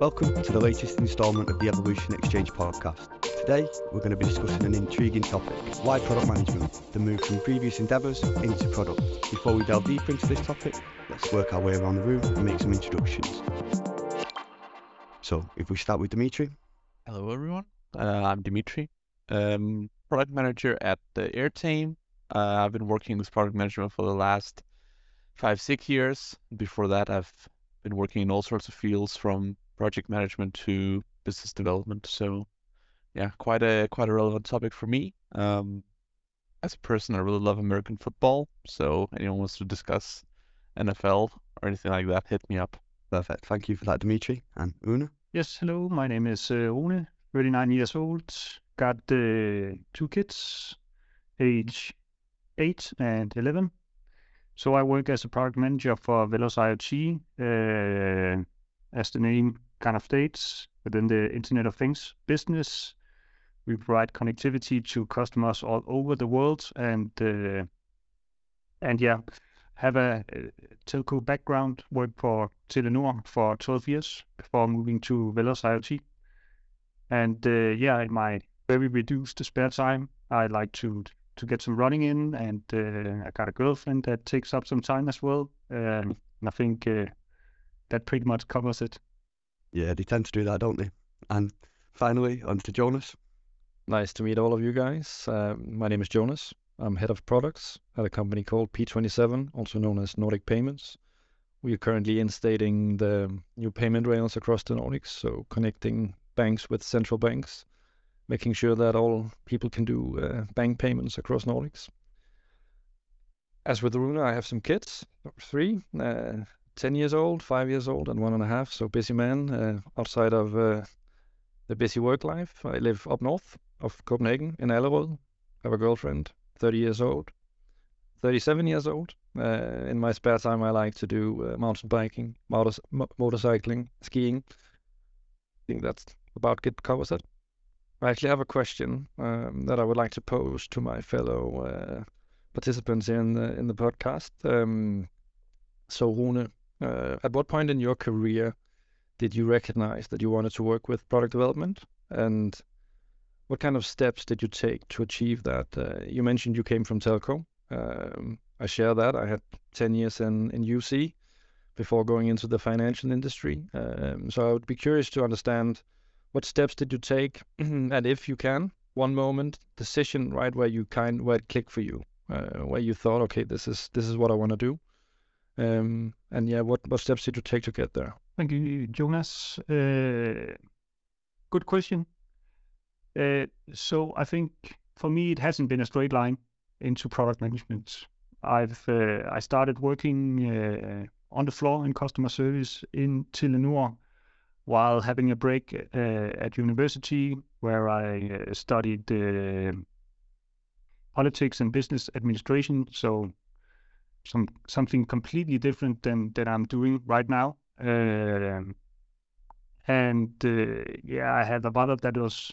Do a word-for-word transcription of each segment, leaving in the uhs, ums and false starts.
Welcome to the latest instalment of the Evolution Exchange podcast. Today, we're going to be discussing an intriguing topic, why product management, the move from previous endeavours into product. Before we delve deeper into this topic, let's work our way around the room and make some introductions. So, if we start with Dimitri. Hello everyone, uh, I'm Dimitri, um, product manager at the Airtame. Uh, I've been working with product management for the last five, six years. Before that, I've been working in all sorts of fields from project management to business development. So yeah, quite a quite a relevant topic for me. Um, as a person, I really love American football. So anyone wants to discuss N F L or anything like that, hit me up. Perfect. Thank you for that, Dimitri. And Rune? Yes, hello. My name is uh, Rune, thirty-nine years old. Got uh, two kids, age eight and eleven. So I work as a product manager for Velos IoT. Uh, As the name kind of states, within the Internet of Things business, we provide connectivity to customers all over the world, and uh, and yeah, have a, a telco background. Worked for Telenor for twelve years before moving to Velos IoT, and uh, yeah, in my very reduced spare time, I like to to get some running in, and uh, I got a girlfriend that takes up some time as well, um, and I think. Uh, That pretty much covers it. Yeah, they tend to do that, don't they? And finally, on to Jonas. Nice to meet all of you guys. Uh, my name is Jonas. I'm head of products at a company called P twenty-seven, also known as Nordic Payments. We are currently instating the new payment rails across the Nordics, so connecting banks with central banks, making sure that all people can do uh, bank payments across Nordics. As with Rune, I have some kids, three. Uh, ten years old, five years old, and one and a half. So busy man uh, outside of uh, the busy work life. I live up north of Copenhagen in Allerød. I have a girlfriend, thirty years old, thirty-seven years old. Uh, in my spare time, I like to do uh, mountain biking, motor- motorcycling, skiing. I think that's about it covers it. I actually have a question um, that I would like to pose to my fellow uh, participants in the, in the podcast. Um, so Rune, Uh, at what point in your career did you recognize that you wanted to work with product development, and what kind of steps did you take to achieve that? Uh, you mentioned you came from telco. Um, I share that. I had ten years in, in U C before going into the financial industry. Um, so I would be curious to understand what steps did you take, and if you can, one moment decision right where you kind where it clicked for you, uh, where you thought, okay, this is this is what I want to do. Um, and yeah, what, what steps did you take to get there? Thank you, Jonas. Uh, good question. Uh, so I think for me, it hasn't been a straight line into product management. I've uh, I started working uh, on the floor in customer service in Telenor while having a break uh, at university, where I uh, studied uh, politics and business administration. So Some something completely different than than I'm doing right now, uh, and uh, yeah, I had a mother that was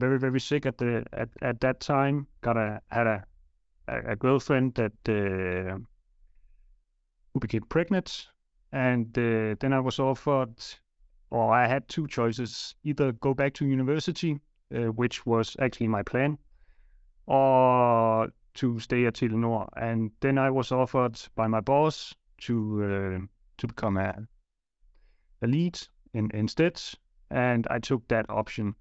very very sick at the at, at that time. Got a had a a girlfriend that uh, who became pregnant, and uh, then I was offered, or I had two choices: either go back to university, uh, which was actually my plan, or to stay at Telenor. And then I was offered by my boss to uh, to become a, a lead in, instead, and I took that option.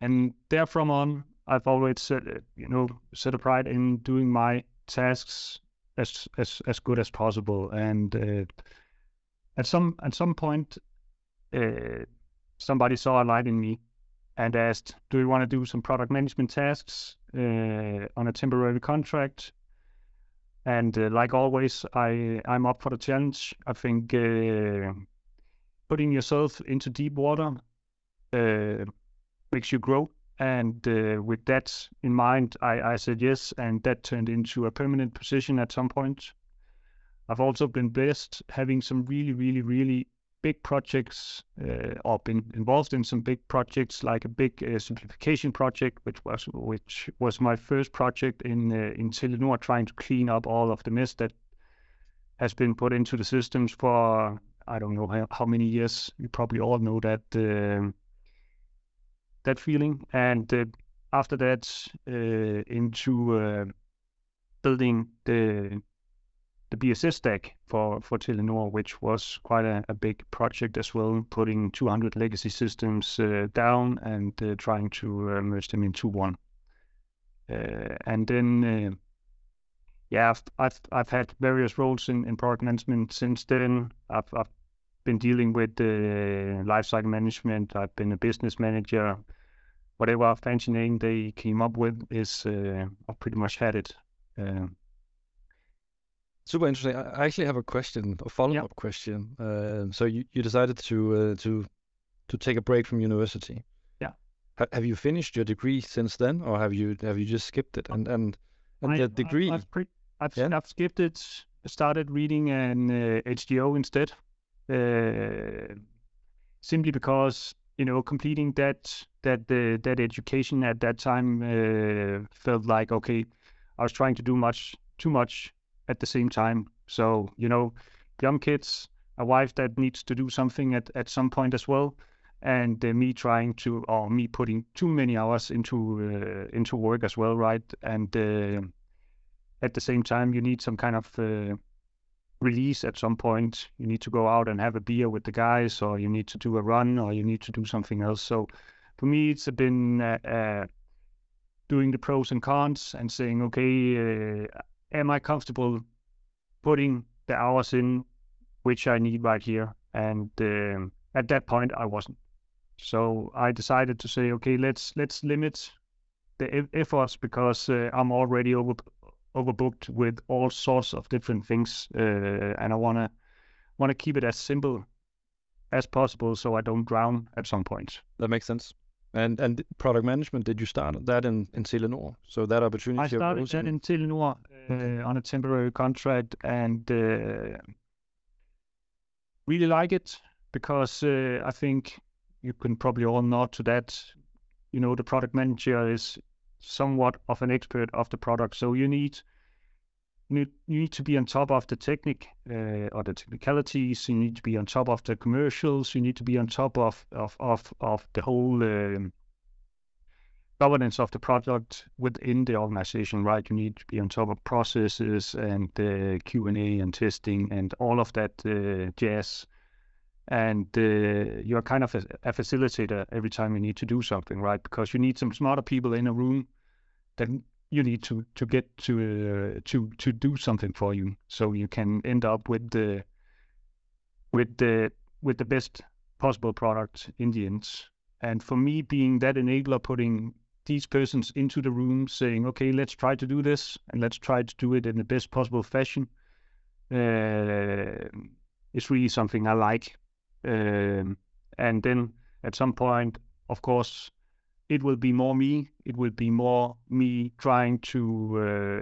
And therefrom on, I've always said, you know, set a pride in doing my tasks as as as good as possible. And uh, at some at some point, uh, somebody saw a light in me and asked, do you want to do some product management tasks uh, on a temporary contract? And uh, like always, I, I'm up for the challenge. I think uh, putting yourself into deep water uh, makes you grow. And uh, with that in mind, I, I said yes, and that turned into a permanent position at some point. I've also been blessed having some really, really, really big projects, uh, or been involved in some big projects, like a big uh, simplification project, which was which was my first project in uh, in Telenor, trying to clean up all of the mess that has been put into the systems for I don't know how many years. You probably all know that uh, that feeling. And uh, after that, uh, into uh, building the the B S S stack for, for Telenor, which was quite a, a big project as well, putting two hundred legacy systems uh, down and uh, trying to uh, merge them into one. Uh, and then, uh, yeah, I've, I've I've had various roles in, in product management since then. I've I've been dealing with uh, lifecycle management. I've been a business manager. Whatever fancy name they came up with is uh, I've pretty much had it. Uh, Super interesting. I actually have a question, a follow-up yeah. question. Uh, so you, you decided to uh, to to take a break from university. Yeah. H- have you finished your degree since then, or have you have you just skipped it? And and and I, the degree. I, I've, pre- I've, yeah? I've skipped it. Started reading an uh, H D O instead, uh, simply because you know completing that that uh, that education at that time uh, felt like okay, I was trying to do much too much. At the same time. So, you know, young kids, a wife that needs to do something at, at some point as well. And uh, me trying to, or me putting too many hours into, uh, into work as well. Right. And, uh, at the same time, you need some kind of, uh, release at some point. You need to go out and have a beer with the guys, or you need to do a run, or you need to do something else. So for me, it's been, uh, uh doing the pros and cons and saying, okay, uh, am I comfortable putting the hours in, which I need right here? And um, at that point, I wasn't. So I decided to say, okay, let's let's limit the efforts because uh, I'm already over overbooked with all sorts of different things, uh, and I wanna wanna keep it as simple as possible so I don't drown at some point. That makes sense. And and product management, did you start that in, in Telenor? So that opportunity. I started that in Telenor uh, on a temporary contract, and uh, really like it because uh, I think you can probably all nod to that. You know, the product manager is somewhat of an expert of the product, so you need you need to be on top of the technique uh, or the technicalities. You need to be on top of the commercials. You need to be on top of of of, of the whole um, governance of the product within the organization, right? You need to be on top of processes and uh, Q and A and testing and all of that uh, jazz. And uh, you're kind of a, a facilitator every time you need to do something, right? Because you need some smarter people in a room that you need to, to get to uh, to to do something for you, so you can end up with the with the with the best possible product in the end. And for me, being that enabler, putting these persons into the room, saying, "Okay, let's try to do this, and let's try to do it in the best possible fashion," uh, is really something I like. Um, and then at some point, of course. It will be more me. It will be more me trying to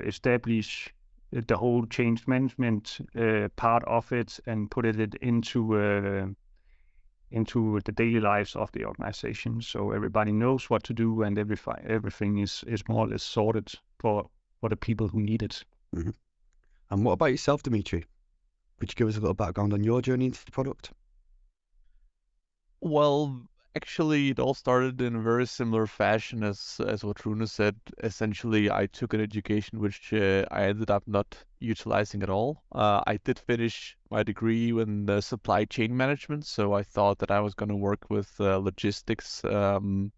uh, establish the whole change management uh, part of it and put it into uh, into the daily lives of the organization, so everybody knows what to do and every everything is is more or less sorted for for the people who need it. Mm-hmm. And what about yourself, Dimitri? Could you give us a little background on your journey into the product? Well. Actually, it all started in a very similar fashion as as what Rune said. Essentially, I took an education which uh, I ended up not utilizing at all. Uh, I did finish my degree in the supply chain management, so I thought that I was going to work with uh, logistics um,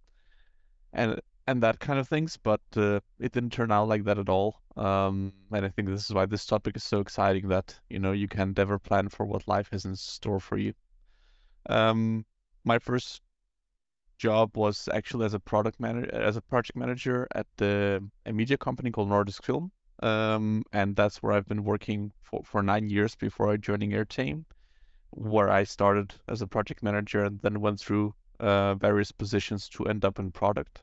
and and that kind of things, but uh, it didn't turn out like that at all. Um, and I think this is why this topic is so exciting, that you know you can never plan for what life has in store for you. Um, my first job was actually as a product manager, as a project manager at the, a media company called Nordisk Film, um, and that's where I've been working for, for nine years before I joined Airtame, where I started as a project manager and then went through uh, various positions to end up in product.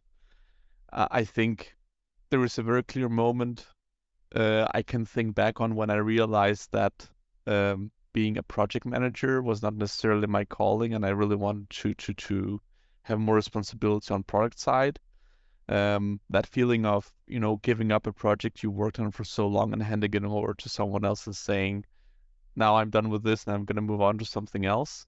Uh, I think there was a very clear moment uh, I can think back on when I realized that um, being a project manager was not necessarily my calling, and I really wanted to to to. have more responsibility on product side. Um, that feeling of, you know, giving up a project you worked on for so long and handing it over to someone else and saying, now I'm done with this and I'm going to move on to something else.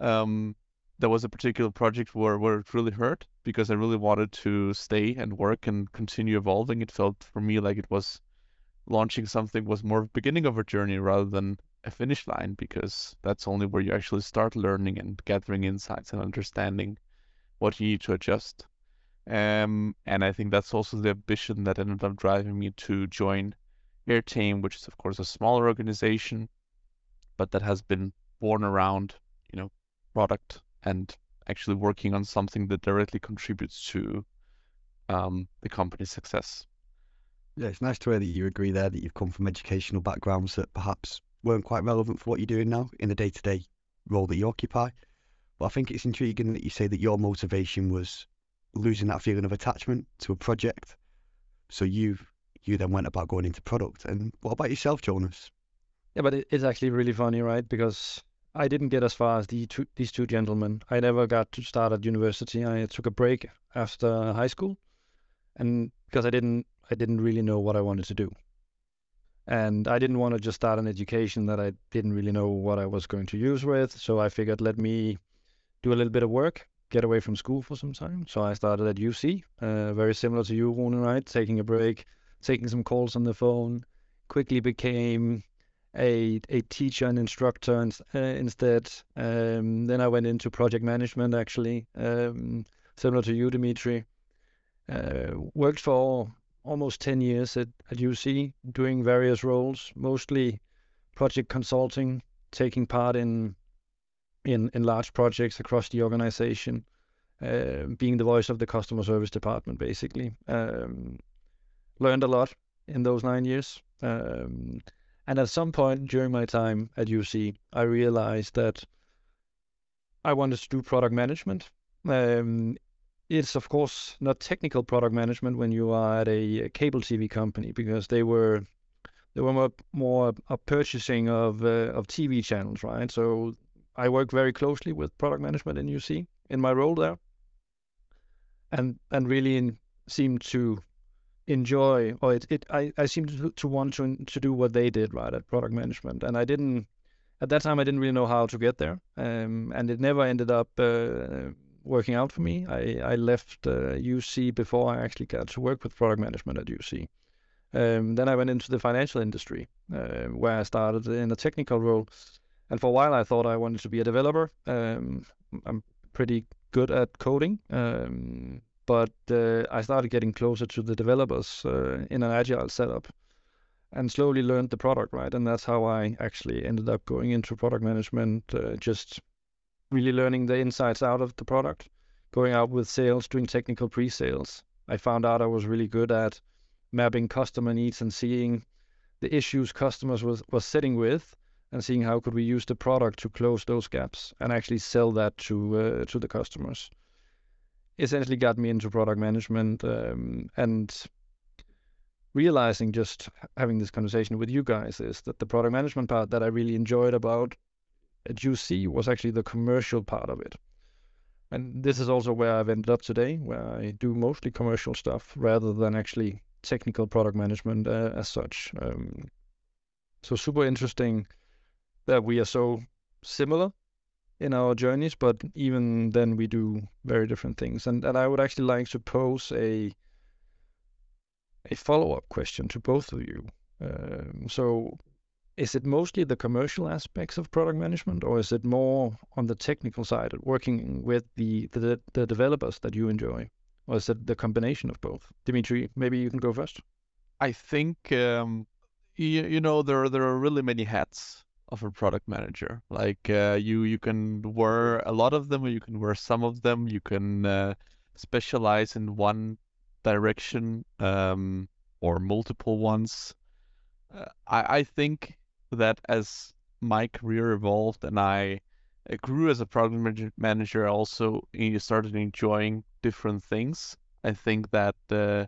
Um, there was a particular project where, where it really hurt because I really wanted to stay and work and continue evolving. It felt for me like it was launching something was more of beginning of a journey rather than a finish line, because that's only where you actually start learning and gathering insights and understanding what you need to adjust. Um, and I think that's also the ambition that ended up driving me to join Airtame, which is of course a smaller organization, but that has been born around, you know, product and actually working on something that directly contributes to um, the company's success. Yeah, it's nice to hear that you agree there that you've come from educational backgrounds that perhaps weren't quite relevant for what you're doing now in the day-to-day role that you occupy. But I think it's intriguing that you say that your motivation was losing that feeling of attachment to a project. So you you then went about going into product. And what about yourself, Jonas? Yeah, but it's actually really funny, right? Because I didn't get as far as the two, these two gentlemen. I never got to start at university. I took a break after high school, and because I didn't, I didn't really know what I wanted to do. And I didn't want to just start an education that I didn't really know what I was going to use with. So I figured, let me do a little bit of work, get away from school for some time. So I started at U C, uh, very similar to you, Rune, right? Taking a break, taking some calls on the phone, quickly became a a teacher and instructor in, uh, instead. Um, then I went into project management, actually, um, similar to you, Dimitri. Uh, worked for almost ten years at, at U C, doing various roles, mostly project consulting, taking part in in, in large projects across the organization, uh, being the voice of the customer service department, basically. Um, learned a lot in those nine years. Um, and at some point during my time at U C, I realized that I wanted to do product management. Um, It's, of course, not technical product management when you are at a, a cable T V company, because they were they were more, more a purchasing of uh, of T V channels, right? So I work very closely with product management in U C in my role there, and and really in, seemed to enjoy, or it, it I, I seemed to, to want to to do what they did, right, at product management. And I didn't, at that time, I didn't really know how to get there, um, and it never ended up Uh, working out for me. I, I left uh, U C before I actually got to work with product management at U C. Um, then I went into the financial industry, uh, where I started in a technical role. And for a while I thought I wanted to be a developer. Um, I'm pretty good at coding, um, but uh, I started getting closer to the developers uh, in an agile setup, and slowly learned the product, right? And that's how I actually ended up going into product management, uh, just really learning the insights out of the product, going out with sales, doing technical pre-sales. I found out I was really good at mapping customer needs and seeing the issues customers was, was sitting with, and seeing how could we use the product to close those gaps and actually sell that to uh, to the customers. Essentially got me into product management, um, and realizing, just having this conversation with you guys, is that the product management part that I really enjoyed about at U C was actually the commercial part of it. And this is also where I've ended up today, where I do mostly commercial stuff rather than actually technical product management uh, as such. Um, so super interesting that we are so similar in our journeys, but even then we do very different things. And, and I would actually like to pose a, a follow-up question to both of you. Um, so is it mostly the commercial aspects of product management, or is it more on the technical side, working with the, the the developers that you enjoy? Or is it the combination of both? Dimitri, maybe you can go first. I think, um, you, you know, there, there are really many hats of a product manager. Like uh, you, you can wear a lot of them, or you can wear some of them. You can uh, specialize in one direction um, or multiple ones. Uh, I, I think that as my career evolved and I grew as a product manager, I also started enjoying different things. I think that uh,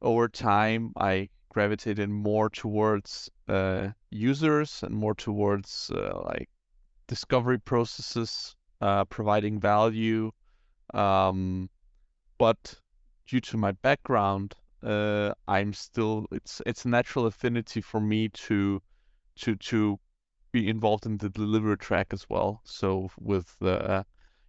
over time, I gravitated more towards uh, users and more towards uh, like discovery processes, uh, providing value. Um, but due to my background, uh, I'm still, it's, it's a natural affinity for me to to to be involved in the delivery track as well. So with, uh,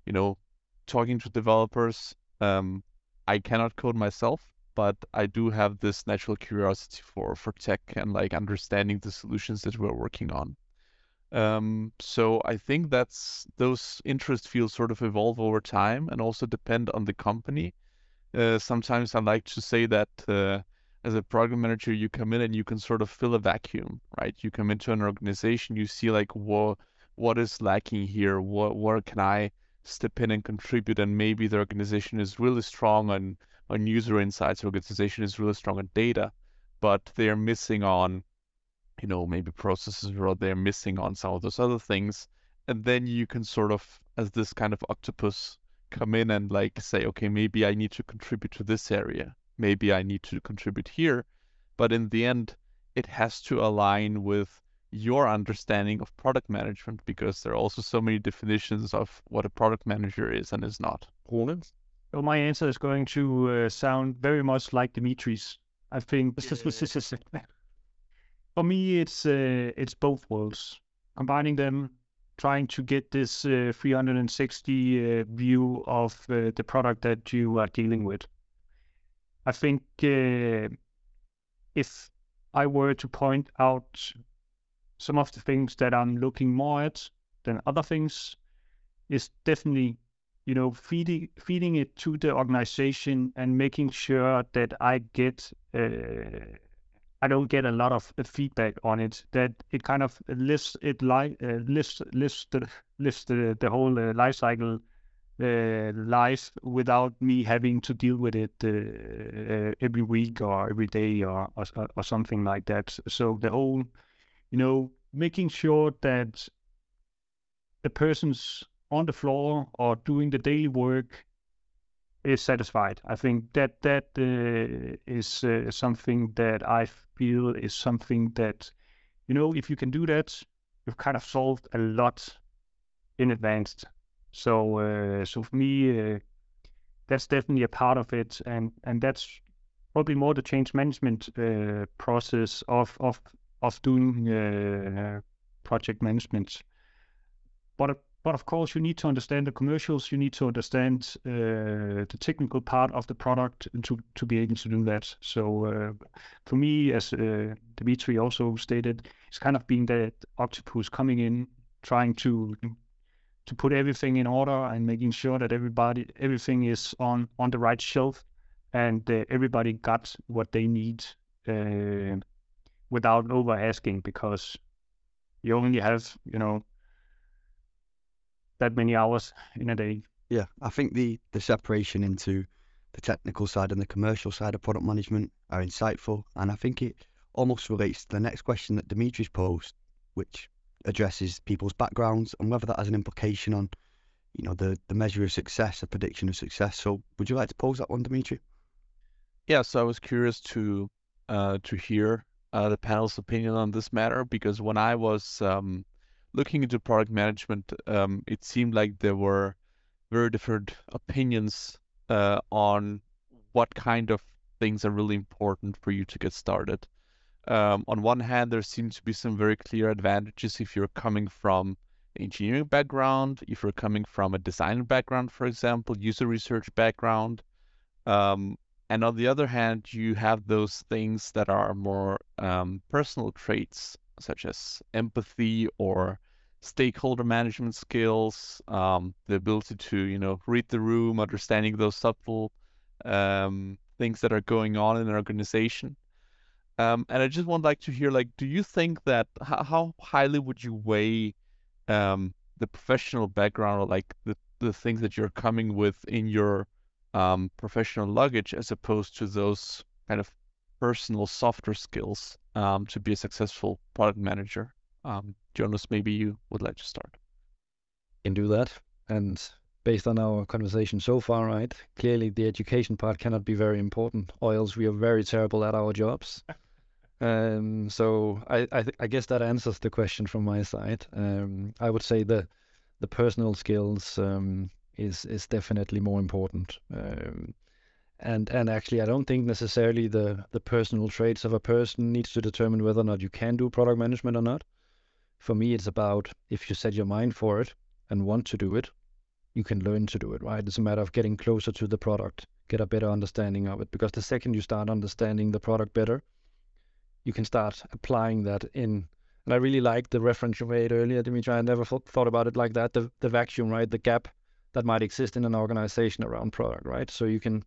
you know, talking to developers, um, I cannot code myself, but I do have this natural curiosity for, for tech and like understanding the solutions that we're working on. Um, so I think that's those interest fields sort of evolve over time and also depend on the company. Uh, sometimes I like to say that uh, as a program manager, you come in and you can sort of fill a vacuum, right? You come into an organization, you see like, what what is lacking here? What, what can I step in and contribute? And maybe the organization is really strong on, on user insights. Organization is really strong on data, but they're missing on, you know, maybe processes, or they're missing on some of those other things. And then you can sort of, as this kind of octopus, come in and like say, okay, maybe I need to contribute to this area. Maybe I need to contribute here. But in the end, it has to align with your understanding of product management, because there are also so many definitions of what a product manager is and is not. Rune? Well, my answer is going to uh, sound very much like Dimitri's. I think yeah. For me, it's uh, it's both worlds, combining them, trying to get this uh, three sixty uh, view of uh, the product that you are dealing with. I think uh, if I were to point out some of the things that I'm looking more at than other things, is definitely, you know, feeding feeding it to the organization and making sure that I get uh, I don't get a lot of feedback on it, that it kind of lifts it like uh, lifts lifts the lifts the, the whole uh, life cycle uh, life without me having to deal with it uh, uh, every week or every day or, or or something like that. So the whole, you know, making sure that the person's on the floor or doing the daily work is satisfied. I think that that uh, is uh, something that I feel is something that, you know, if you can do that, you've kind of solved a lot in advance. So, uh, so for me, uh, that's definitely a part of it, and and that's probably more the change management uh, process of of of doing uh, project management. But. A, But of course, you need to understand the commercials. You need to understand uh, the technical part of the product to to be able to do that. So uh, for me, as uh, Dimitri also stated, it's kind of being that octopus coming in, trying to to put everything in order and making sure that everybody everything is on on the right shelf, and uh, everybody got what they need uh, without over asking, because you only have, you know, that many hours in a day. Yeah, I think the the separation into the technical side and the commercial side of product management are insightful, and I think it almost relates to the next question that Dimitri's posed, which addresses people's backgrounds and whether that has an implication on, you know, the the measure of success, the prediction of success. So, would you like to pose that one, Dimitri? Yeah, so I was curious to uh, to hear uh, the panel's opinion on this matter, because when I was um, looking into product management, um, it seemed like there were very different opinions uh, on what kind of things are really important for you to get started. Um, on one hand, there seems to be some very clear advantages if you're coming from an engineering background, if you're coming from a design background, for example, user research background. Um, and on the other hand, you have those things that are more um, personal traits, such as empathy or stakeholder management skills, um, the ability to, you know, read the room, understanding those subtle um, things that are going on in an organization. Um, and I just would like to hear, like, do you think that, how, how highly would you weigh um, the professional background, or like the, the things that you're coming with in your um, professional luggage, as opposed to those kind of personal softer skills um, to be a successful product manager? Um, Jonas, maybe you would like to start. Can do that. And based on our conversation so far, right, clearly the education part cannot be very important, or else we are very terrible at our jobs. um, so I I, th- I guess that answers the question from my side. Um, I would say the the personal skills um, is is definitely more important. Um, And and actually, I don't think necessarily the, the personal traits of a person needs to determine whether or not you can do product management or not. For me, it's about if you set your mind for it and want to do it, you can learn to do it, right? It's a matter of getting closer to the product, get a better understanding of it. Because the second you start understanding the product better, you can start applying that in. And I really like the reference you made earlier, Dimitri. I never thought about it like that. The, the vacuum, right? The gap that might exist in an organization around product, right? So you can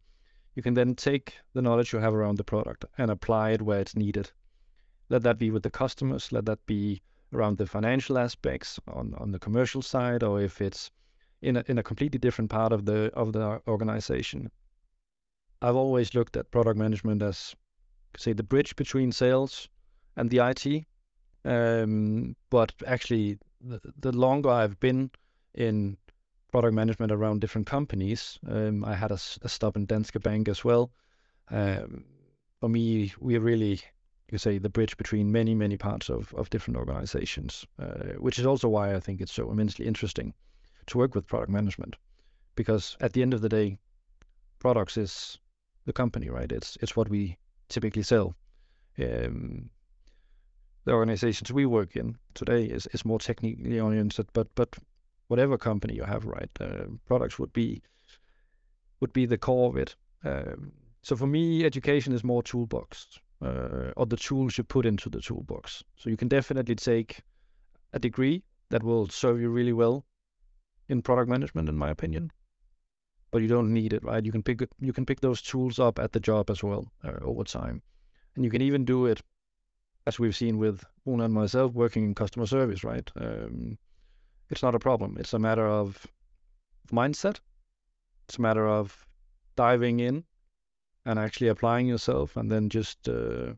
you can then take the knowledge you have around the product and apply it where it's needed. Let that be with the customers. Let that be around the financial aspects on, on the commercial side, or if it's in a, in a completely different part of the of the organization. I've always looked at product management as, say, the bridge between sales and the I T. Um, but actually, the, the longer I've been in product management around different companies, um, I had a, a stop in Danske Bank as well. Um, for me, we really, you could say, the bridge between many, many parts of, of different organizations, uh, which is also why I think it's so immensely interesting to work with product management, because at the end of the day, products is the company, right? It's it's what we typically sell. Um, the organizations we work in today is, is more technically oriented, but but whatever company you have, right, uh, products would be would be the core of it. Um, so for me, education is more toolbox, uh, or the tools you put into the toolbox. So you can definitely take a degree that will serve you really well in product management, in my opinion, but you don't need it, right? You can pick you can pick those tools up at the job as well, uh, over time, and you can even do it, as we've seen with Rune and myself working in customer service, right? Um, it's not a problem. It's a matter of mindset. It's a matter of diving in and actually applying yourself, and then just uh,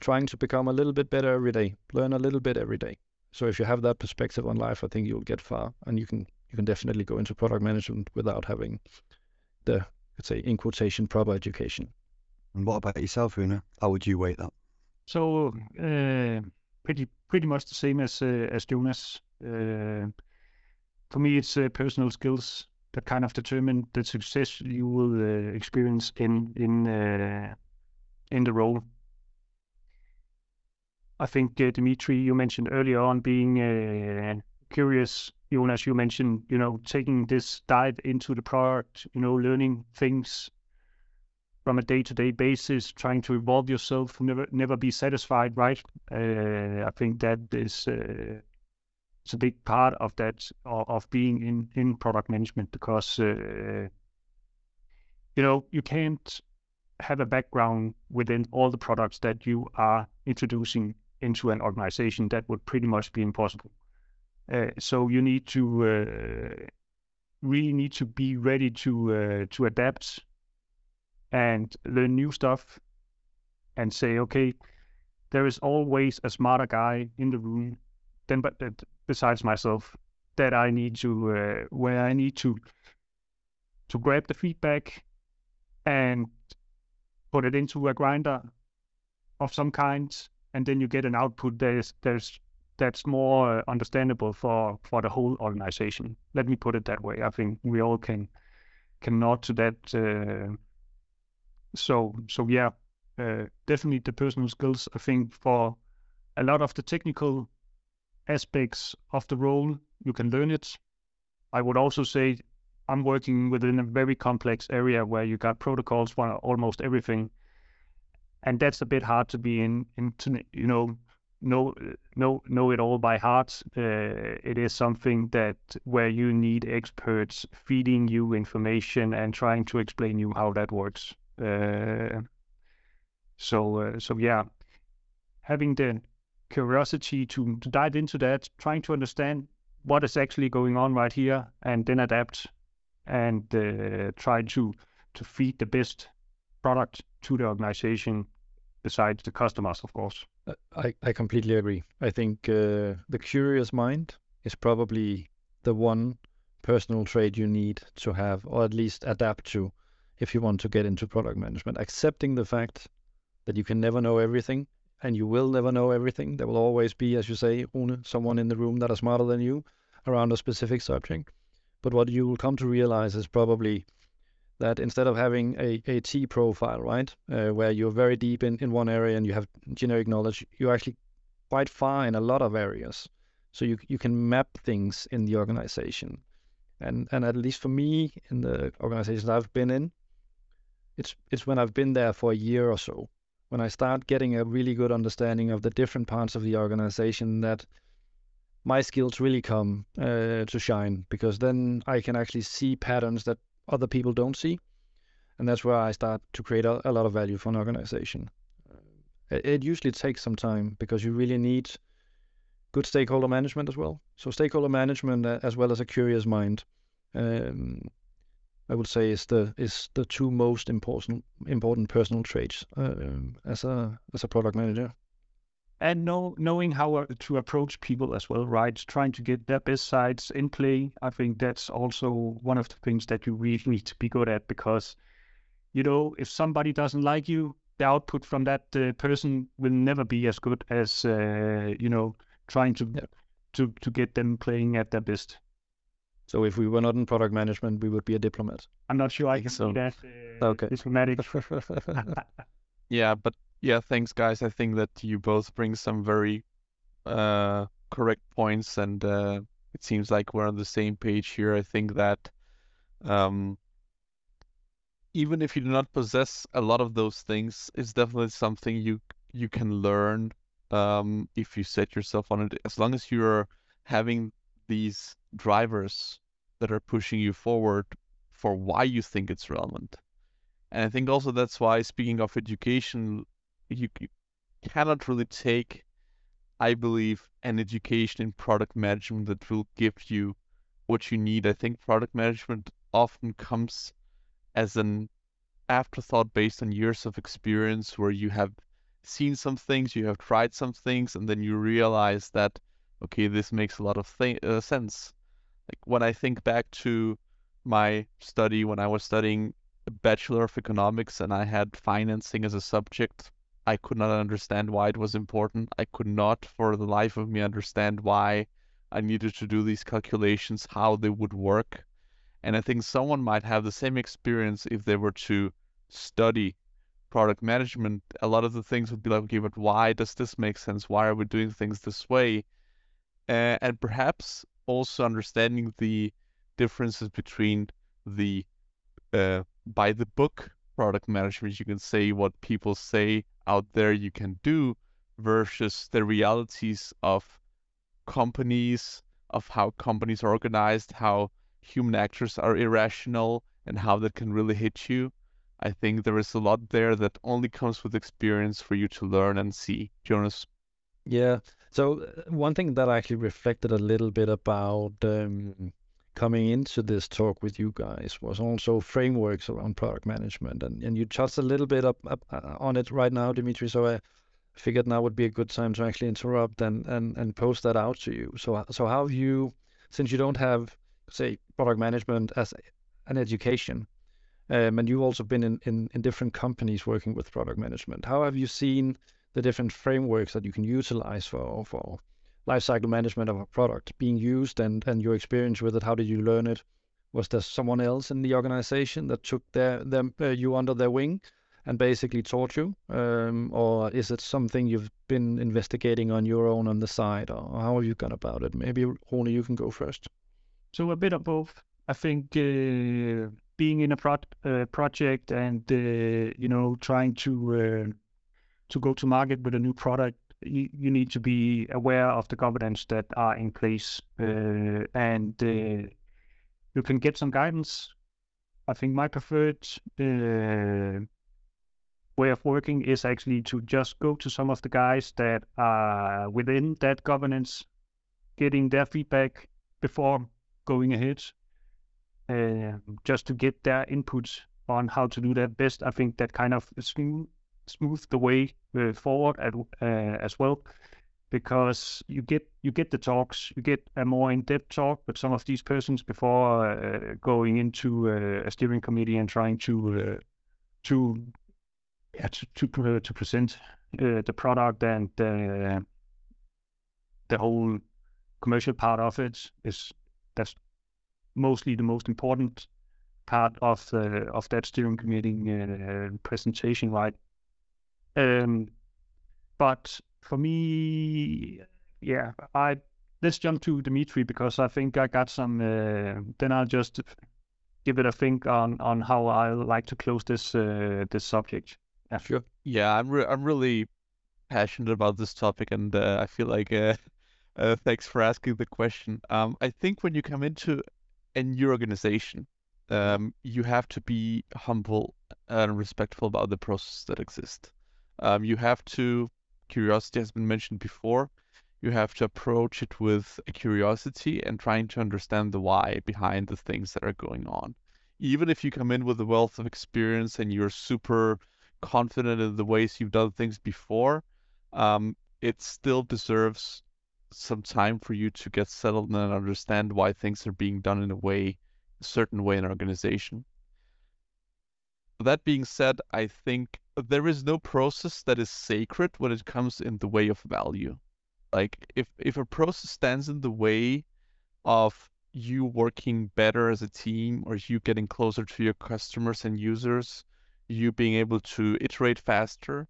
trying to become a little bit better every day, learn a little bit every day. So if you have that perspective on life, I think you'll get far, and you can you can definitely go into product management without having the, let's say, in quotation, proper education. And what about yourself, Rune? How would you weight that? So uh, pretty pretty much the same as uh, as Jonas. Uh, for me, it's uh, personal skills that kind of determine the success you will uh, experience in in uh, in the role. I think uh, Dimitri, you mentioned earlier on being uh, curious. Jonas, you mentioned, you know, taking this dive into the product, you know, learning things from a day-to-day basis, trying to evolve yourself, never never be satisfied, right? Uh, I think that is uh, it's a big part of that, of being in, in product management, because, uh, you know, you can't have a background within all the products that you are introducing into an organization. That would pretty much be impossible. Uh, so you need to uh, really need to be ready to uh, to adapt and learn new stuff, and say, okay, there is always a smarter guy in the room than but uh, besides myself, that I need to uh, where I need to to grab the feedback and put it into a grinder of some kind, and then you get an output that is there's that's more uh, understandable for, for the whole organization. Let me put it that way. I think we all can can nod to that. Uh, so so yeah, uh, definitely the personal skills. I think for a lot of the technical aspects of the role, you can learn it. I would also say I'm working within a very complex area where you got protocols for almost everything, and that's a bit hard to be in, in to, you know, know know know it all by heart. Uh, it is something that where you need experts feeding you information and trying to explain you how that works. Uh, so uh, so yeah, having the curiosity to, to dive into that, trying to understand what is actually going on right here, and then adapt and uh, try to to feed the best product to the organization, besides the customers, of course. I, I completely agree. I think uh, the curious mind is probably the one personal trait you need to have, or at least adapt to, if you want to get into product management. Accepting the fact that you can never know everything, and you will never know everything. There will always be, as you say, Rune, someone in the room that is smarter than you around a specific subject. But what you will come to realize is probably that instead of having a, a T profile, right, uh, where you're very deep in, in one area and you have generic knowledge, you're actually quite far in a lot of areas. So you you can map things in the organization. And and at least for me, in the organizations I've been in, it's it's when I've been there for a year or so, when I start getting a really good understanding of the different parts of the organization, that my skills really come uh, to shine, because then I can actually see patterns that other people don't see. And that's where I start to create a, a lot of value for an organization. It, it usually takes some time, because you really need good stakeholder management as well. So stakeholder management uh, as well as a curious mind, um, I would say, is the is the two most important important personal traits uh, um, as a as a product manager. And know, knowing how to approach people as well, right? Trying to get their best sides in play. I think that's also one of the things that you really need to be good at, because, you know, if somebody doesn't like you, the output from that uh, person will never be as good as, uh, you know, trying to, yeah. to to get them playing at their best. So if we were not in product management, we would be a diplomat. I'm not sure I can so, do that. Uh, okay. Diplomatic. Yeah, but yeah, thanks, guys. I think that you both bring some very uh, correct points, and uh, it seems like we're on the same page here. I think that... Um, even if you do not possess a lot of those things, it's definitely something you you can learn um, if you set yourself on it. As long as you're having these drivers that are pushing you forward for why you think it's relevant. And I think also that's why, speaking of education, you, you cannot really take, I believe, an education in product management that will give you what you need. I think product management often comes as an afterthought based on years of experience, where you have seen some things, you have tried some things, and then you realize that, okay, this makes a lot of th- uh, sense. Like when I think back to my study, when I was studying a Bachelor of Economics and I had financing as a subject, I could not understand why it was important. I could not for the life of me understand why I needed to do these calculations, how they would work. And I think someone might have the same experience if they were to study product management. A lot of the things would be like, okay, but why does this make sense? Why are we doing things this way? Uh, and perhaps also understanding the differences between the uh, by the book product management, you can say what people say out there you can do, versus the realities of companies, of how companies are organized, how human actors are irrational, and how that can really hit you. I think there is a lot there that only comes with experience for you to learn and see. Jonas? Yeah. So one thing that I actually reflected a little bit about um, coming into this talk with you guys was also frameworks around product management. And, and you touched a little bit up, up on it right now, Dimitri. So I figured now would be a good time to actually interrupt and, and, and post that out to you. So, so how have you, since you don't have, say, product management as an education, um, and you've also been in, in, in different companies working with product management, how have you seen the different frameworks that you can utilize for, for lifecycle management of a product being used, and, and your experience with it? How did you learn it? Was there someone else in the organization that took their, them, uh, you under their wing and basically taught you? Um, or is it something you've been investigating on your own on the side? Or how have you gone about it? Maybe, Rune, you can go first. So a bit of both. I think uh, being in a pro- uh, project and, uh, you know, trying to uh, to go to market with a new product, you, you need to be aware of the governance that are in place. Uh, and uh, you can get some guidance. I think my preferred uh, way of working is actually to just go to some of the guys that are within that governance, getting their feedback before going ahead, uh, just to get their inputs on how to do that best. I think that kind of smooth, smooth the way uh, forward at, uh, as well, because you get you get the talks, you get a more in-depth talk with some of these persons before uh, going into uh, a steering committee and trying to uh, to yeah, to to, uh, to present uh, the product and uh, the whole commercial part of it is. That's mostly the most important part of the, of that steering committee uh, presentation, right? Um, but for me, yeah, I let's jump to Dimitri, because I think I got some, uh, then I'll just give it a think on, on how I like to close this, uh, this subject. Yeah. Sure. Yeah, I'm, re- I'm really passionate about this topic, and uh, I feel like, uh, uh, thanks for asking the question. Um, I think when you come into a new organization, um, you have to be humble and respectful about the processes that exist. Um, you have to, curiosity has been mentioned before, you have to approach it with a curiosity and trying to understand the why behind the things that are going on. Even if you come in with a wealth of experience and you're super confident in the ways you've done things before, um, it still deserves some time for you to get settled and understand why things are being done in a way, a certain way in an organization. That being said, I think there is no process that is sacred when it comes in the way of value. Like if, if a process stands in the way of you working better as a team, or you getting closer to your customers and users, you being able to iterate faster,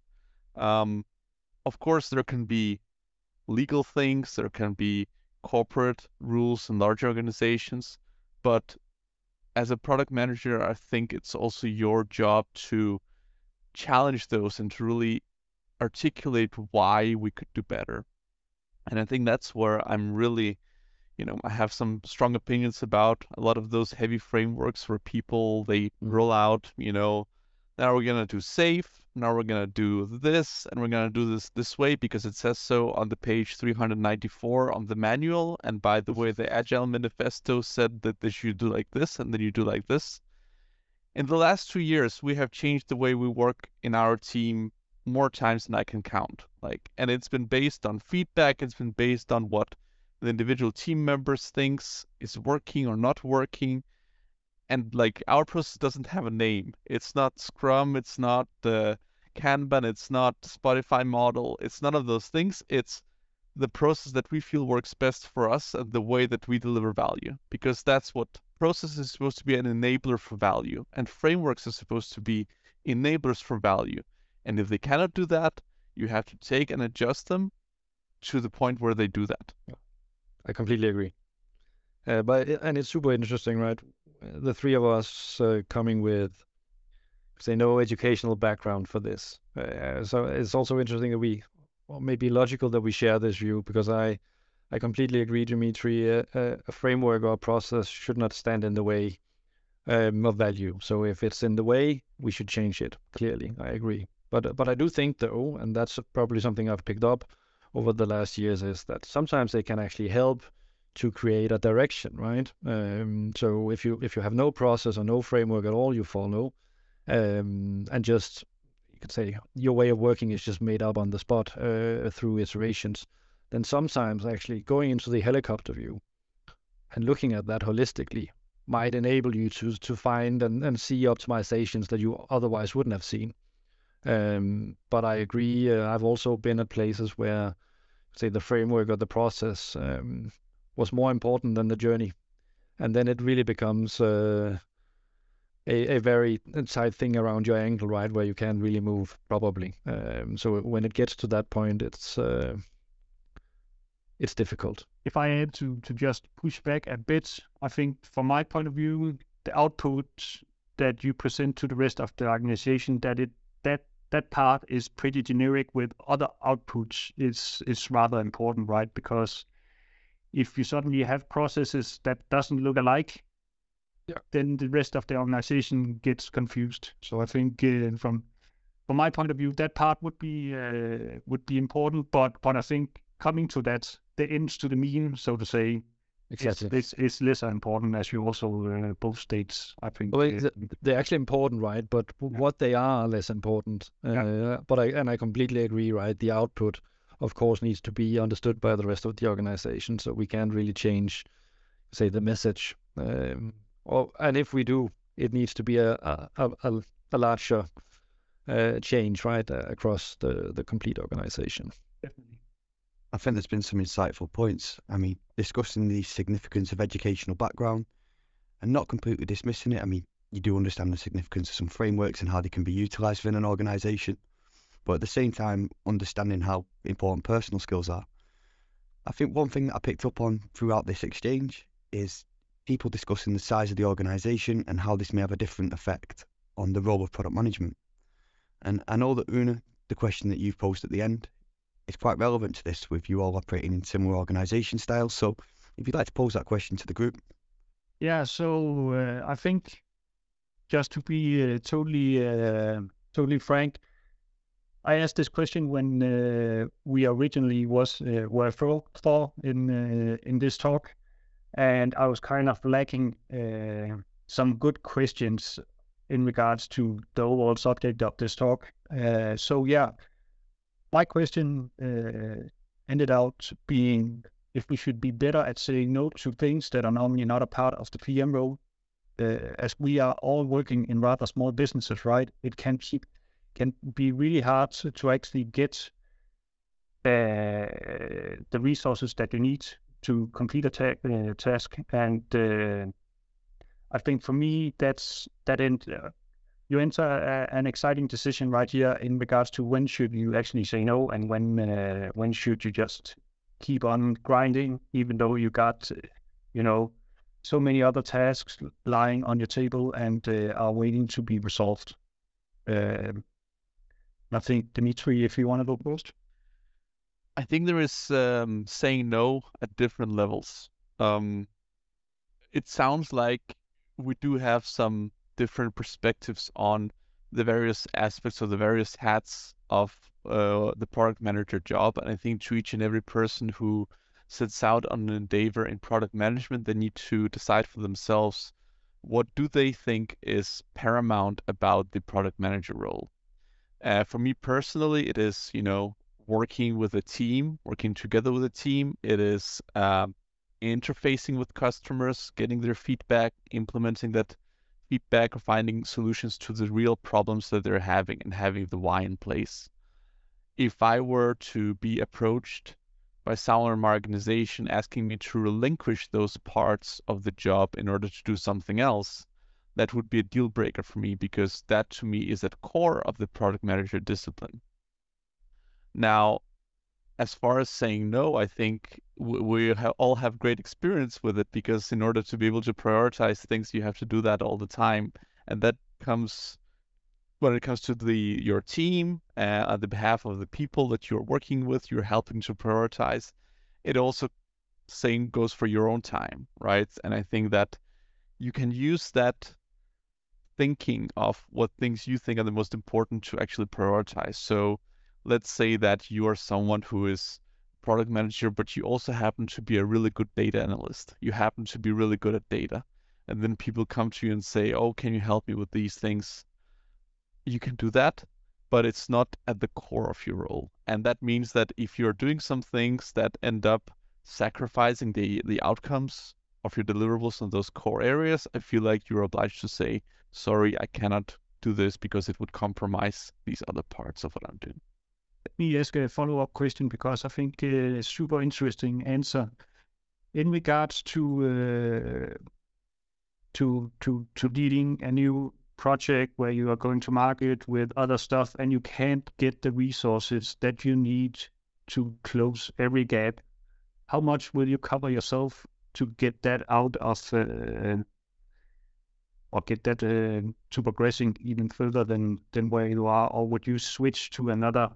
um, of course there can be legal things, there can be corporate rules in large organizations, but as a product manager, I think it's also your job to challenge those and to really articulate why we could do better. And I think that's where I'm really, you know, I have some strong opinions about a lot of those heavy frameworks where people, they roll out, you know, now we're going to do safe, now we're going to do this, and we're going to do this this way because it says so on the page three hundred ninety-four on the manual. And by the way, the Agile Manifesto said that this you do like this, and then you do like this. In the last two years, we have changed the way we work in our team more times than I can count. Like, and it's been based on feedback. It's been based on what the individual team members thinks is working or not working. And like our process doesn't have a name. It's not Scrum. It's not the uh, Kanban. It's not Spotify model. It's none of those things. It's the process that we feel works best for us and the way that we deliver value, because that's what process is supposed to be, an enabler for value, and frameworks are supposed to be enablers for value. And if they cannot do that, you have to take and adjust them to the point where they do that. I completely agree. Uh, but and it's super interesting, right? The three of us uh, coming with, say, no educational background for this. Uh, so it's also interesting that we, or maybe logical that we share this view, because I, I completely agree, Dimitri, uh, uh, a framework or a process should not stand in the way um, of value. So if it's in the way, we should change it. Clearly, I agree. But but I do think though, and that's probably something I've picked up over the last years, is that sometimes they can actually help to create a direction, right? Um, so if you if you have no process or no framework at all, you follow, um, and just, you could say, your way of working is just made up on the spot uh, through iterations, then sometimes actually going into the helicopter view and looking at that holistically might enable you to to find and, and see optimizations that you otherwise wouldn't have seen. Um, but I agree, uh, I've also been at places where, say, the framework or the process um, was more important than the journey. And then it really becomes uh, a, a very tight thing around your ankle, right, where you can't really move, probably. Um, so when it gets to that point, it's uh, it's difficult. If I had to, to just push back a bit, I think from my point of view, the output that you present to the rest of the organization, that it that that part is pretty generic with other outputs, is is rather important, right? Because if you suddenly have processes that doesn't look alike, yeah, then the rest of the organization gets confused. So I think uh, from from my point of view, that part would be uh, would be important. But but I think coming to that, the ends to the mean, so to say, exactly, it's, it's, it's less important, as you also uh, both states, I think. Well, uh, they're actually important, right? But yeah, what they are are less important. Uh, yeah. But I and I completely agree, right? The output, of course, needs to be understood by the rest of the organization. So we can't really change, say, the message. Um, or, and if we do, it needs to be a a, a, a larger uh, change, right, uh, across the, the complete organization. Definitely. I think there's been some insightful points. I mean, discussing the significance of educational background and not completely dismissing it. I mean, you do understand the significance of some frameworks and how they can be utilized within an organization. But at the same time, understanding how important personal skills are. I think one thing that I picked up on throughout this exchange is people discussing the size of the organization and how this may have a different effect on the role of product management. And I know that, Rune, the question that you've posed at the end is quite relevant to this, with you all operating in similar organization styles. So if you'd like to pose that question to the group. Yeah, so uh, I think just to be uh, totally, uh, totally frank, I asked this question when uh, we originally was uh, were for in uh, in this talk, and I was kind of lacking uh, some good questions in regards to the overall subject of this talk. Uh, so yeah, my question uh, ended out being if we should be better at saying no to things that are normally not a part of the P M role, uh, as we are all working in rather small businesses, right? It can keep. Can be really hard to actually get uh, the resources that you need to complete a ta uh, task. And uh, I think for me, that's that end. Uh, you enter a, an exciting decision right here in regards to when should you actually say no, and when uh, when should you just keep on grinding, even though you got, you know, so many other tasks lying on your table and uh, are waiting to be resolved. Uh, I think, Dimitri, if you want to go first. I think there is um, saying no at different levels. Um, it sounds like we do have some different perspectives on the various aspects or the various hats of uh, the product manager job. And I think to each and every person who sets out on an endeavor in product management, they need to decide for themselves what do they think is paramount about the product manager role. Uh, for me personally, it is, you know, working with a team, working together with a team. It is um, interfacing with customers, getting their feedback, implementing that feedback, or finding solutions to the real problems that they're having and having the why in place. If I were to be approached by someone in my organization asking me to relinquish those parts of the job in order to do something else, that would be a deal breaker for me, because that to me is at core of the product manager discipline. Now, as far as saying no, I think we, we ha all have great experience with it, because in order to be able to prioritize things, you have to do that all the time. And that comes when it comes to the your team, uh, on the behalf of the people that you're working with, you're helping to prioritize. It also same goes for your own time, right? And I think that you can use that thinking of what things you think are the most important to actually prioritize. So let's say that you are someone who is product manager, but you also happen to be a really good data analyst. You happen to be really good at data. And then people come to you and say, oh, can you help me with these things? You can do that, but it's not at the core of your role. And that means that if you're doing some things that end up sacrificing the, the outcomes of your deliverables on those core areas, I feel like you're obliged to say, sorry, I cannot do this because it would compromise these other parts of what I'm doing. Let me ask a follow-up question, because I think a super interesting answer in regards to, uh, to, to, to leading a new project where you are going to market with other stuff and you can't get the resources that you need to close every gap. How much will you cover yourself to get that out of, uh, or get that uh, to progressing even further than, than where you are? Or would you switch to another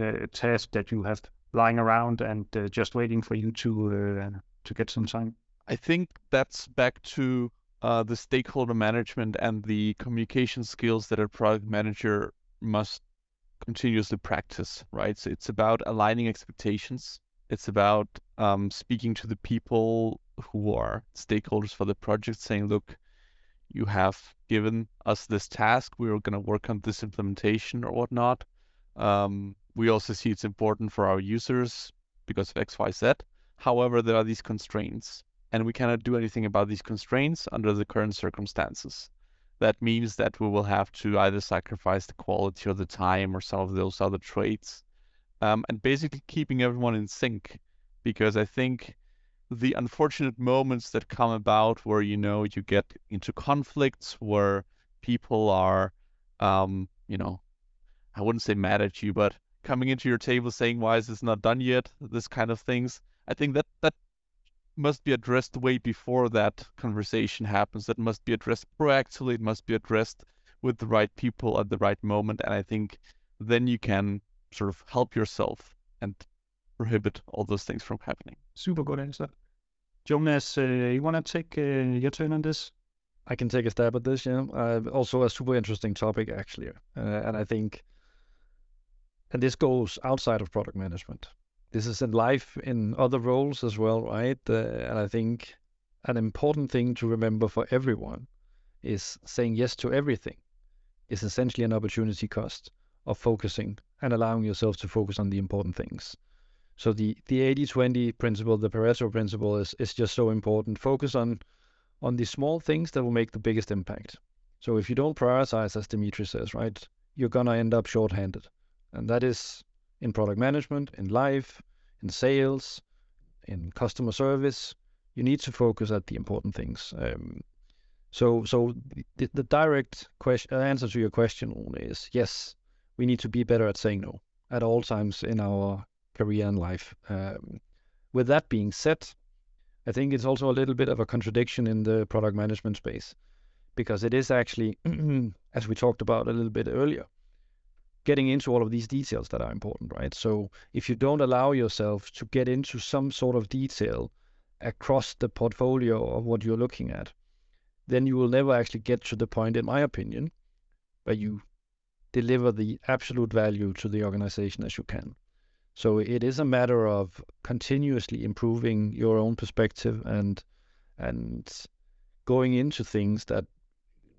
uh, task that you have lying around and uh, just waiting for you to, uh, to get some time? I think that's back to uh, the stakeholder management and the communication skills that a product manager must continuously practice, right? So it's about aligning expectations. It's about um, speaking to the people who are stakeholders for the project, saying, look, you have given us this task. We are going to work on this implementation or whatnot. Um, we also see it's important for our users because of X, Y, Z. However, there are these constraints, and we cannot do anything about these constraints under the current circumstances. That means that we will have to either sacrifice the quality or the time or some of those other traits. Um, and basically keeping everyone in sync, because I think the unfortunate moments that come about where, you know, you get into conflicts where people are, um, you know, I wouldn't say mad at you, but coming into your table saying, why is this not done yet? This kind of things. I think that that must be addressed way before that conversation happens. That must be addressed proactively. It must be addressed with the right people at the right moment. And I think then you can sort of help yourself and prohibit all those things from happening. Super good answer. Jonas, uh, you want to take uh, your turn on this? I can take a stab at this, yeah. Uh, also a super interesting topic, actually. Uh, and I think, and this goes outside of product management. This is in life in other roles as well, right? Uh, and I think an important thing to remember for everyone is saying yes to everything is essentially an opportunity cost of focusing and allowing yourself to focus on the important things. So the the eighty twenty principle, the Pareto principle is, is just so important. Focus on on the small things that will make the biggest impact. So if you don't prioritize, as Dimitri says, right, you're gonna end up shorthanded. And that is in product management, in life, in sales, in customer service. You need to focus at the important things. Um, so so the, the direct question, answer to your question is yes, we need to be better at saying no at all times in our career and life. Um, with that being said, I think it's also a little bit of a contradiction in the product management space, because it is actually, as we talked about a little bit earlier, getting into all of these details that are important, right? So if you don't allow yourself to get into some sort of detail across the portfolio of what you're looking at, then you will never actually get to the point, in my opinion, where you deliver the absolute value to the organization as you can. So it is a matter of continuously improving your own perspective and and going into things that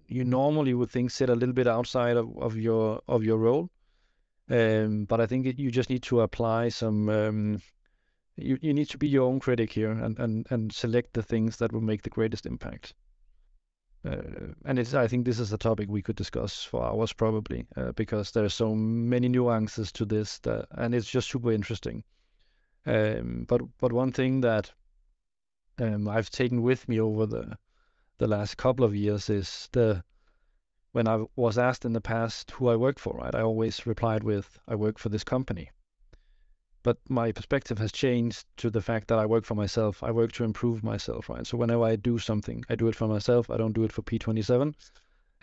you normally would think sit a little bit outside of, of your of your role. Um, but I think it, you just need to apply some, um, you, you need to be your own critic here and, and, and select the things that will make the greatest impact. Uh, and it's, I think this is a topic we could discuss for hours probably, uh, because there are so many nuances to this, that, and it's just super interesting. Um, but but one thing that um, I've taken with me over the the last couple of years is the when I was asked in the past who I work for, right? I always replied with, I work for this company. But my perspective has changed to the fact that I work for myself. I work to improve myself, right? So whenever I do something, I do it for myself. I don't do it for P twenty-seven.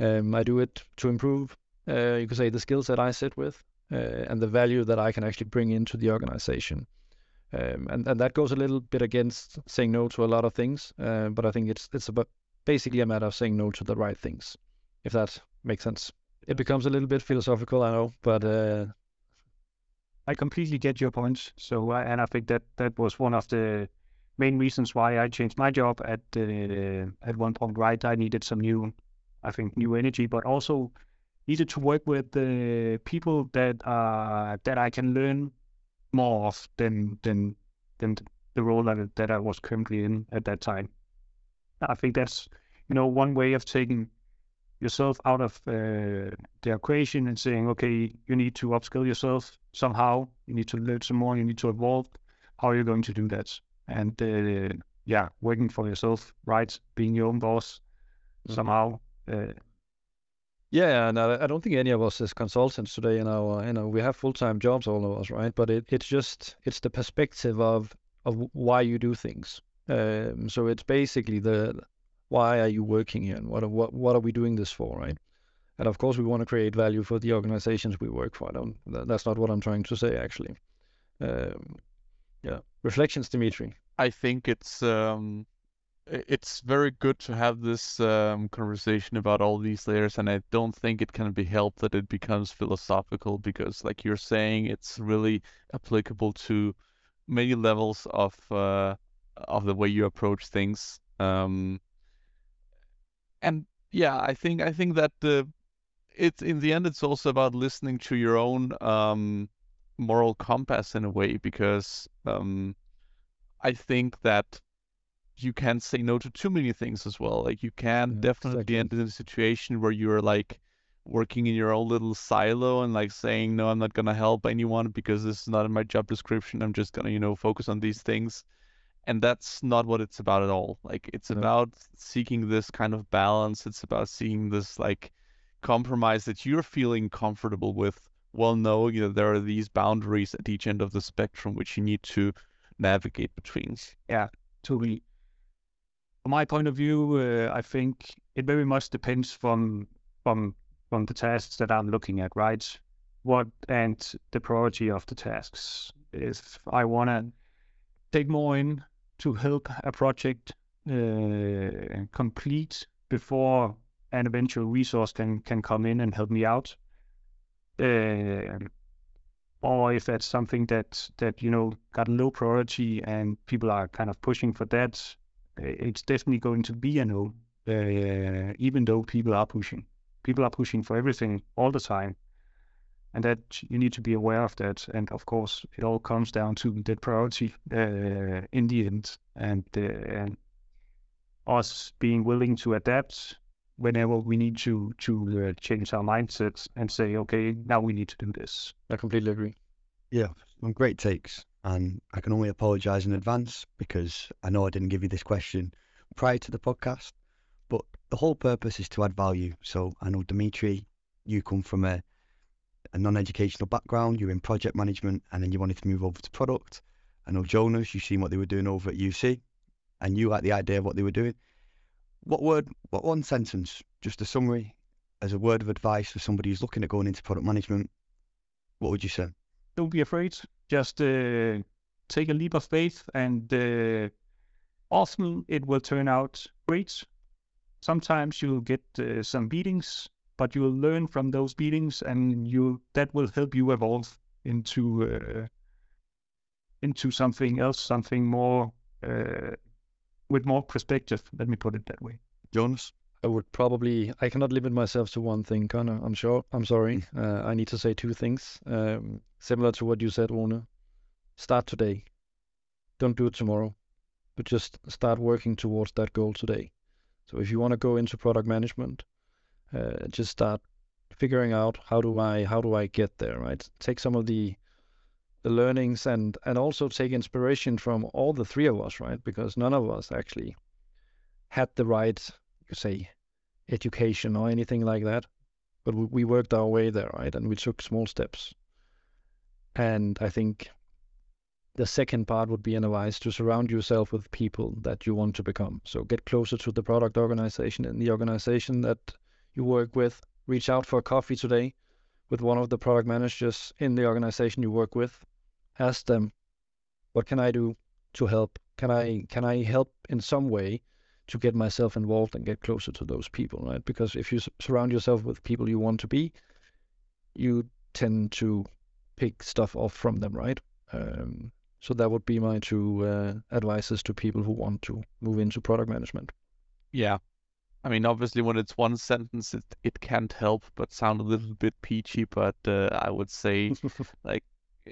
Um, I do it to improve, uh, you could say, the skills that I sit with uh, and the value that I can actually bring into the organization. Um, and, and that goes a little bit against saying no to a lot of things, uh, but I think it's it's about basically a matter of saying no to the right things, if that makes sense. It becomes a little bit philosophical, I know, but... Uh, I completely get your points. So, and I think that that was one of the main reasons why I changed my job at uh, at one point. Right, I needed some new, I think, new energy, but also needed to work with the uh, people that uh that I can learn more of than than than the role that that I was currently in at that time. I think that's, you know, one way of taking yourself out of uh, the equation and saying, okay, you need to upskill yourself somehow. You need to learn some more. You need to evolve. How are you going to do that? And uh, yeah, working for yourself, right? Being your own boss mm-hmm. somehow. Uh, yeah, and I don't think any of us as consultants today in our, you know, we have full-time jobs, all of us, right? But it, it's just, it's the perspective of of why you do things. Um, so it's basically the, why are you working here, and what are, what what are we doing this for, right? And of course, we want to create value for the organizations we work for. I don't. That's not what I'm trying to say, actually. Um, yeah. Reflections, Dimitri. I think it's um, it's very good to have this um, conversation about all these layers, and I don't think it can be helped that it becomes philosophical because, like you're saying, it's really applicable to many levels of uh, of the way you approach things. Um, And yeah, I think I think that uh, it's in the end it's also about listening to your own um, moral compass in a way, because um, I think that you can't say no to too many things as well. Like you can yeah, definitely exactly. end in a situation where you're like working in your own little silo and like saying no, I'm not gonna help anyone because this is not in my job description. I'm just gonna you know focus on these things. And that's not what it's about at all. Like it's no. about seeking this kind of balance. It's about seeing this like compromise that you're feeling comfortable with, well knowing that there are these boundaries at each end of the spectrum, which you need to navigate between. Yeah, totally. From my point of view, uh, I think it very much depends from from from the tasks that I'm looking at, right? What and the priority of the tasks. If I want to take more in to help a project uh, complete before an eventual resource can can come in and help me out, uh, or if that's something that that you know got low priority and people are kind of pushing for that, it's definitely going to be a no. Uh, even though people are pushing, people are pushing for everything all the time, and that you need to be aware of that. And of course, it all comes down to that priority uh, in the end, and, uh, and us being willing to adapt whenever we need to to uh, change our mindsets and say, okay, now we need to do this. I completely agree. Yeah, some great takes, and I can only apologize in advance because I know I didn't give you this question prior to the podcast, but the whole purpose is to add value. So I know, Dimitri, you come from a a non-educational background, you're in project management, and then you wanted to move over to product. I know, Jonas, you've seen what they were doing over at U C, and you liked the idea of what they were doing. What word, what one sentence, just a summary, as a word of advice for somebody who's looking at going into product management, what would you say? Don't be afraid. Just uh, take a leap of faith, and uh, often it will turn out great. Sometimes you'll get uh, some beatings, but you will learn from those beatings, and you that will help you evolve into uh, into something else, something more uh, with more perspective. Let me put it that way. Jonas, I would probably I cannot limit myself to one thing, Connor. I'm sure. I'm sorry. Uh, I need to say two things, um, similar to what you said, Rune. Start today. Don't do it tomorrow, but just start working towards that goal today. So if you want to go into product management, Uh, just start figuring out how do I how do I get there, right? Take some of the the learnings and and also take inspiration from all the three of us, right? Because none of us actually had the right, you could say, education or anything like that, but we, we worked our way there, right? And we took small steps. And I think the second part would be an advice to surround yourself with people that you want to become. So get closer to the product organization and the organization that you work with. Reach out for a coffee today with one of the product managers in the organization you work with. Ask them, what can I do to help? Can I can I help in some way to get myself involved and get closer to those people, right? Because if you surround yourself with people you want to be, you tend to pick stuff off from them, right? Um, so that would be my two uh, advices to people who want to move into product management. Yeah. I mean, obviously, when it's one sentence, it, it can't help but sound a little bit peachy. But uh, I would say, like,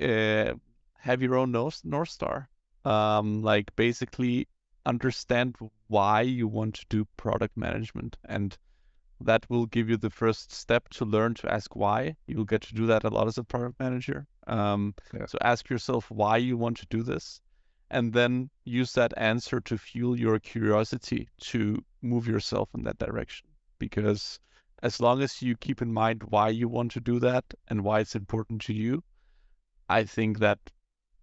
uh, have your own North, North Star. Um, like, basically, understand why you want to do product management. And that will give you the first step to learn to ask why. You'll get to do that a lot as a product manager. Um, yeah. So ask yourself why you want to do this, and then use that answer to fuel your curiosity to move yourself in that direction. Because as long as you keep in mind why you want to do that and why it's important to you, I think that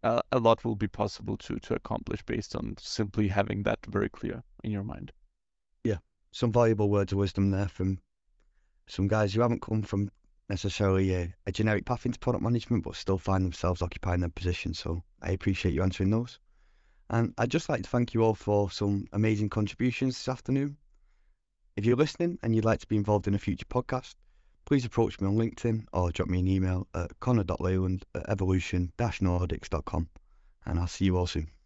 uh, a lot will be possible to to accomplish based on simply having that very clear in your mind. Yeah, some valuable words of wisdom there from some guys who haven't come from necessarily a, a generic path into product management, but still find themselves occupying their position. So I appreciate you answering those. And I'd just like to thank you all for some amazing contributions this afternoon. If you're listening and you'd like to be involved in a future podcast, please approach me on LinkedIn or drop me an email at connor dot leyland at evolution dash nordics dot com. And I'll see you all soon.